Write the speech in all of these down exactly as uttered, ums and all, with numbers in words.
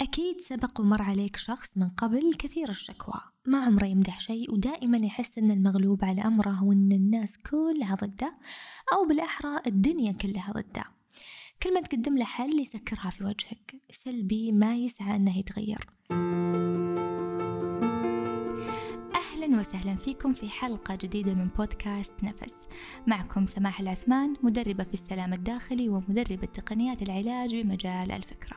أكيد سبق ومر عليك شخص من قبل كثير الشكوى، ما عمره يمدح شيء ودائما يحس أن المغلوب على أمره وأن الناس كلها ضده، أو بالأحرى الدنيا كلها ضده. كل ما تقدم له حل يسكرها في وجهك، سلبي ما يسعى أنه يتغير. أهلا وسهلا فيكم في حلقة جديدة من بودكاست نفس، معكم سماح العثمان، مدربة في السلام الداخلي ومدربة تقنيات العلاج بمجال الفكرة.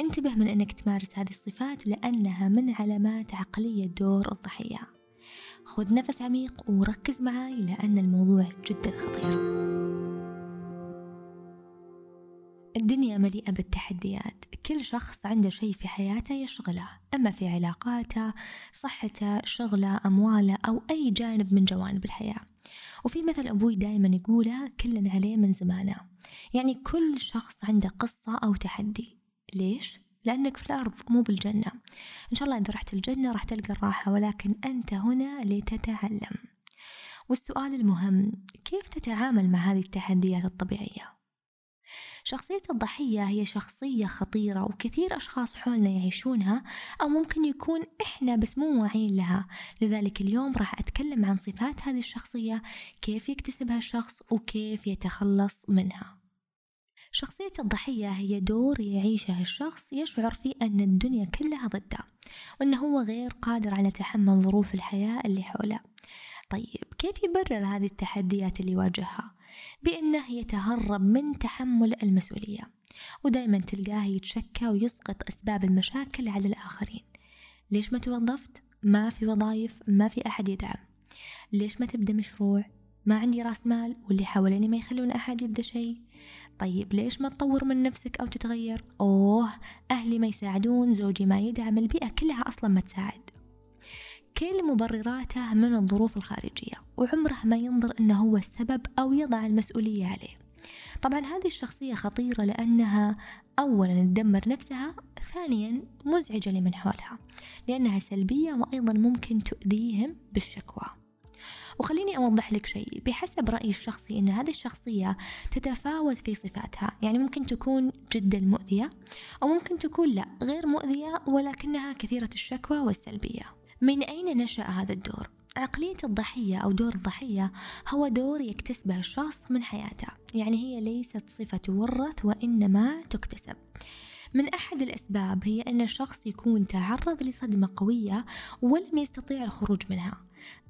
انتبه من أنك تمارس هذه الصفات لأنها من علامات عقلية دور الضحية. خذ نفس عميق وركز معي لأن الموضوع جدا خطير. الدنيا مليئة بالتحديات، كل شخص عنده شيء في حياته يشغله، أما في علاقاته، صحته، شغله، أمواله أو أي جانب من جوانب الحياة. وفي مثل أبوي دايما يقوله كلنا عليه من زمانه، يعني كل شخص عنده قصة أو تحدي. ليش؟ لأنك في الأرض مو بالجنة. إن شاء الله إذا رحت الجنة راح تلقى الراحة، ولكن أنت هنا لتتعلم. والسؤال المهم، كيف تتعامل مع هذه التحديات الطبيعية؟ شخصية الضحية هي شخصية خطيرة، وكثير أشخاص حولنا يعيشونها أو ممكن يكون إحنا بس مو واعيين لها. لذلك اليوم راح أتكلم عن صفات هذه الشخصية، كيف يكتسبها الشخص وكيف يتخلص منها. شخصية الضحية هي دور يعيشه الشخص يشعر فيه أن الدنيا كلها ضده، وأنه هو غير قادر على تحمل ظروف الحياة اللي حوله. طيب كيف يبرر هذه التحديات اللي يواجهها؟ بأنه يتهرب من تحمل المسؤولية، ودائما تلقاه يتشكى ويسقط أسباب المشاكل على الآخرين. ليش ما توظفت؟ ما في وظائف، ما في أحد يدعم. ليش ما تبدأ مشروع؟ ما عندي راس مال، واللي حواليني ما يخلون أحد يبدأ شيء. طيب ليش ما تطور من نفسك أو تتغير؟ أوه أهلي ما يساعدون، زوجي ما يدعم، البيئة كلها أصلا ما تساعد. كل مبرراته من الظروف الخارجية، وعمره ما ينظر أنه هو السبب أو يضع المسؤولية عليه. طبعا هذه الشخصية خطيرة لأنها أولا تدمر نفسها، ثانيا مزعجة لمن حولها لأنها سلبية، وأيضا ممكن تؤذيهم بالشكوى. وخليني أوضح لك شيء، بحسب رأيي الشخصي أن هذه الشخصية تتفاوت في صفاتها، يعني ممكن تكون جدا مؤذية أو ممكن تكون لا غير مؤذية ولكنها كثيرة الشكوى والسلبية. من أين نشأ هذا الدور؟ عقلية الضحية أو دور الضحية هو دور يكتسبه الشخص من حياته، يعني هي ليست صفة تورث وإنما تكتسب. من أحد الأسباب هي أن الشخص يكون تعرض لصدمة قوية ولم يستطيع الخروج منها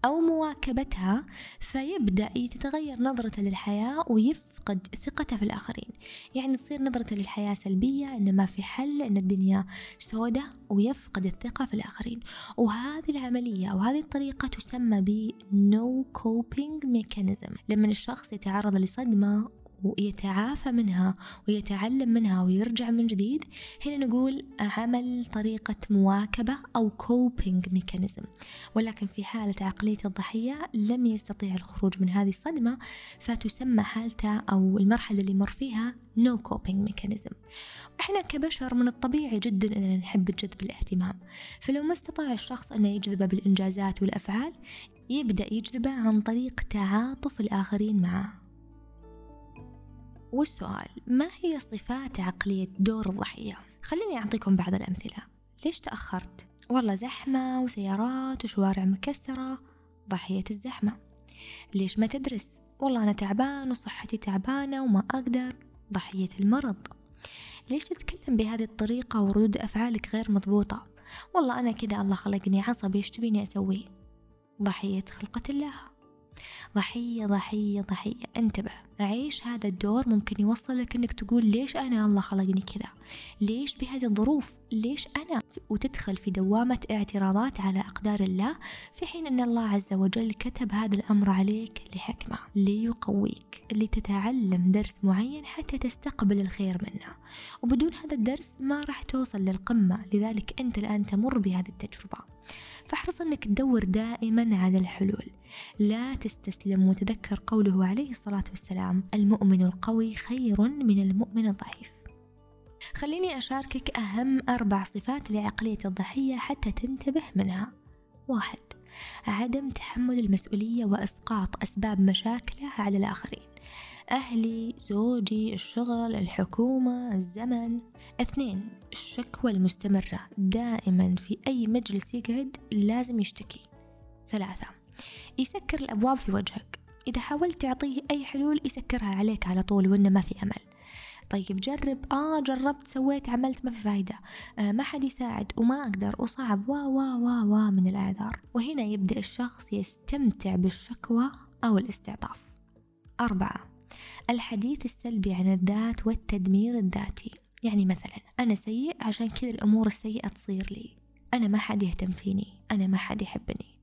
أو مواكبتها، فيبدأ يتغير نظرته للحياة ويفقد ثقته في الآخرين. يعني تصير نظرته للحياة سلبية، إن ما في حل، إن الدنيا سودة، ويفقد الثقة في الآخرين. وهذه العملية أو هذه الطريقة تسمى ب No Coping Mechanism. لما الشخص يتعرض لصدمة ويتعافى منها ويتعلم منها ويرجع من جديد، هنا نقول عمل طريقة مواكبة أو coping mechanism. ولكن في حالة عقلية الضحية لم يستطيع الخروج من هذه الصدمة، فتسمى حالته أو المرحلة اللي مر فيها no coping mechanism. إحنا كبشر من الطبيعي جدا أننا نحب جذب الاهتمام، فلو ما استطاع الشخص أن يجذبه بالإنجازات والأفعال، يبدأ يجذبه عن طريق تعاطف الآخرين معه. والسؤال، ما هي صفات عقلية دور الضحية؟ خليني أعطيكم بعض الأمثلة. ليش تأخرت؟ والله زحمة وسيارات وشوارع مكسرة، ضحية الزحمة. ليش ما تدرس؟ والله أنا تعبان وصحتي تعبانة وما أقدر، ضحية المرض. ليش تتكلم بهذه الطريقة وردود أفعالك غير مضبوطة؟ والله أنا كده الله خلقني عصبي، إيش تبيني أسوي؟ ضحية خلقة الله. ضحية ضحية ضحية. انتبه، عيش هذا الدور ممكن يوصلك انك تقول ليش انا الله خلقني كذا، ليش بهذه الظروف، ليش انا، وتدخل في دوامة اعتراضات على اقدار الله، في حين ان الله عز وجل كتب هذا الامر عليك لحكمة، ليقويك، لتتعلم درس معين حتى تستقبل الخير منه، وبدون هذا الدرس ما راح توصل للقمة. لذلك انت الان تمر بهذه التجربة، فاحرص انك تدور دائما على الحلول، لا تستسلم. وتذكر قوله عليه الصلاة والسلام، المؤمن القوي خير من المؤمن الضعيف. خليني أشاركك أهم أربع صفات لعقلية الضحية حتى تنتبه منها. واحد، عدم تحمل المسؤولية وإسقاط أسباب مشاكله على الآخرين. أهلي، زوجي، الشغل، الحكومة، الزمن. اثنين، الشكوى المستمرة، دائما في أي مجلس يقعد لازم يشتكي. ثلاثة، يسكر الأبواب في وجهك، إذا حاولت تعطيه أي حلول يسكرها عليك على طول وإنه ما في أمل. طيب جرب، آه جربت، سويت، عملت، ما في فايدة، آه ما حد يساعد وما أقدر وصعب، وا وا وا وا من الأعذار. وهنا يبدأ الشخص يستمتع بالشكوى أو الاستعطاف. أربعة، الحديث السلبي عن الذات والتدمير الذاتي، يعني مثلا أنا سيء عشان كذا الأمور السيئة تصير لي، أنا ما حد يهتم فيني، أنا ما حد يحبني،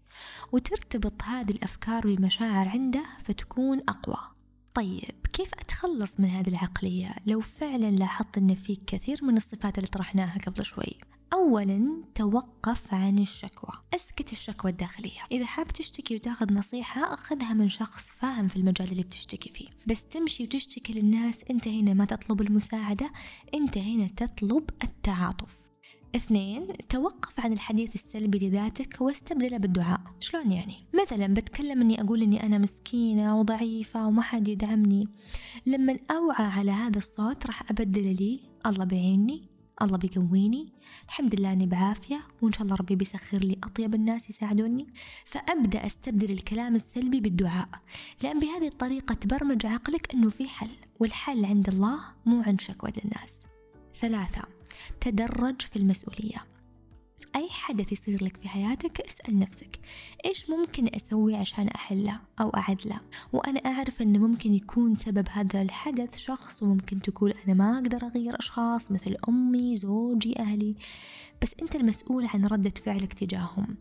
وترتبط هذه الأفكار والمشاعر عنده فتكون أقوى. طيب كيف أتخلص من هذه العقلية لو فعلا لاحظت أن فيك كثير من الصفات اللي طرحناها قبل شوي؟ أولا، توقف عن الشكوى، أسكت الشكوى الداخلية. إذا حاب تشتكي وتاخذ نصيحة أخذها من شخص فاهم في المجال اللي بتشتكي فيه، بس تمشي وتشتكي للناس أنت هنا ما تطلب المساعدة، أنت هنا تطلب التعاطف. اثنين، توقف عن الحديث السلبي لذاتك واستبدله بالدعاء. شلون يعني؟ مثلا بتكلم اني اقول اني انا مسكينة وضعيفة وما حد يدعمني، لما اوعى على هذا الصوت راح ابدله لي الله بيعيني، الله بيقويني، الحمد لله اني بعافية، وان شاء الله ربي بيسخر لي اطيب الناس يساعدوني. فابدا استبدل الكلام السلبي بالدعاء، لان بهذه الطريقة تبرمج عقلك انه في حل، والحل عند الله مو عند شكوى الناس. ثلاثة، تدرج في المسؤولية. أي حدث يصير لك في حياتك اسأل نفسك إيش ممكن أسوي عشان أحله أو أعدله، وأنا أعرف أن ممكن يكون سبب هذا الحدث شخص، وممكن تقول أنا ما أقدر أغير أشخاص مثل أمي، زوجي، أهلي، بس أنت المسؤول عن ردة فعلك تجاههم،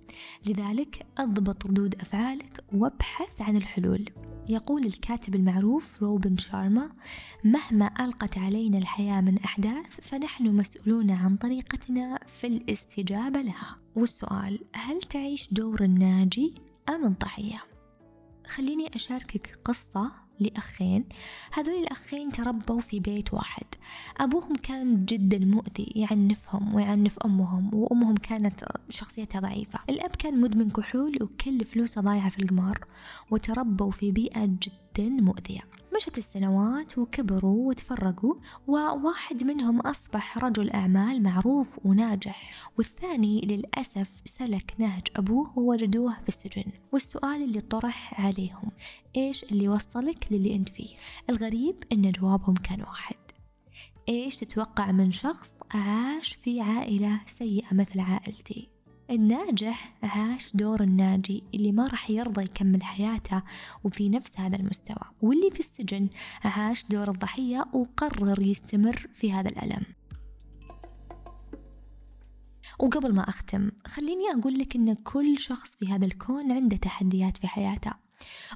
لذلك أضبط ردود أفعالك وابحث عن الحلول. يقول الكاتب المعروف روبن شارما: مهما ألقت علينا الحياة من أحداث فنحن مسؤولون عن طريقتنا في الاستجابة لها. والسؤال، هل تعيش دور الناجي أم الضحية؟ خليني أشاركك قصة لأخين. هذول الأخين تربوا في بيت واحد، أبوهم كان جدا مؤذي، يعنفهم ويعنف أمهم، وأمهم كانت شخصيتها ضعيفة. الأب كان مدمن كحول وكل فلوسه ضايعة في القمار، وتربوا في بيئة جدا مؤذية. مشت السنوات وكبروا وتفرقوا، وواحد منهم أصبح رجل أعمال معروف وناجح، والثاني للأسف سلك نهج أبوه ووجدوه في السجن. والسؤال اللي طرح عليهم، إيش اللي وصلك للي أنت فيه؟ الغريب إن جوابهم كان واحد: إيش تتوقع من شخص عاش في عائلة سيئة مثل عائلتي؟ الناجح عاش دور الناجي اللي ما رح يرضى يكمل حياته وفي نفس هذا المستوى، واللي في السجن عاش دور الضحية وقرر يستمر في هذا الألم. وقبل ما أختم خليني أقول لك إن كل شخص في هذا الكون عنده تحديات في حياته.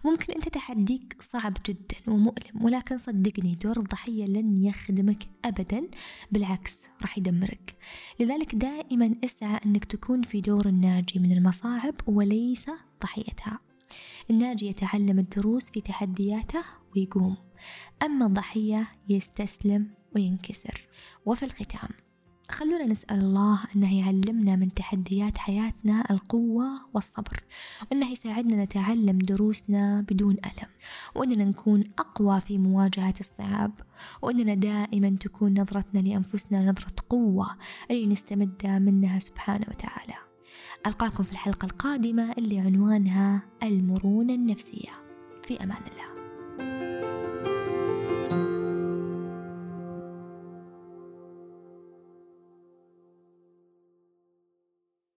ممكن أنت تحديك صعب جدا ومؤلم، ولكن صدقني دور الضحية لن يخدمك أبدا، بالعكس راح يدمرك. لذلك دائما اسعى أنك تكون في دور الناجي من المصاعب وليس ضحيتها. الناجي يتعلم الدروس في تحدياته ويقوم، أما الضحية يستسلم وينكسر. وفي الختام خلونا نسأل الله أنه يعلمنا من تحديات حياتنا القوة والصبر، وأنه يساعدنا نتعلم دروسنا بدون ألم، وأننا نكون أقوى في مواجهة الصعاب، وأننا دائما تكون نظرتنا لأنفسنا نظرة قوة اللي نستمد منها سبحانه وتعالى. ألقاكم في الحلقة القادمة اللي عنوانها المرونة النفسية. في أمان الله.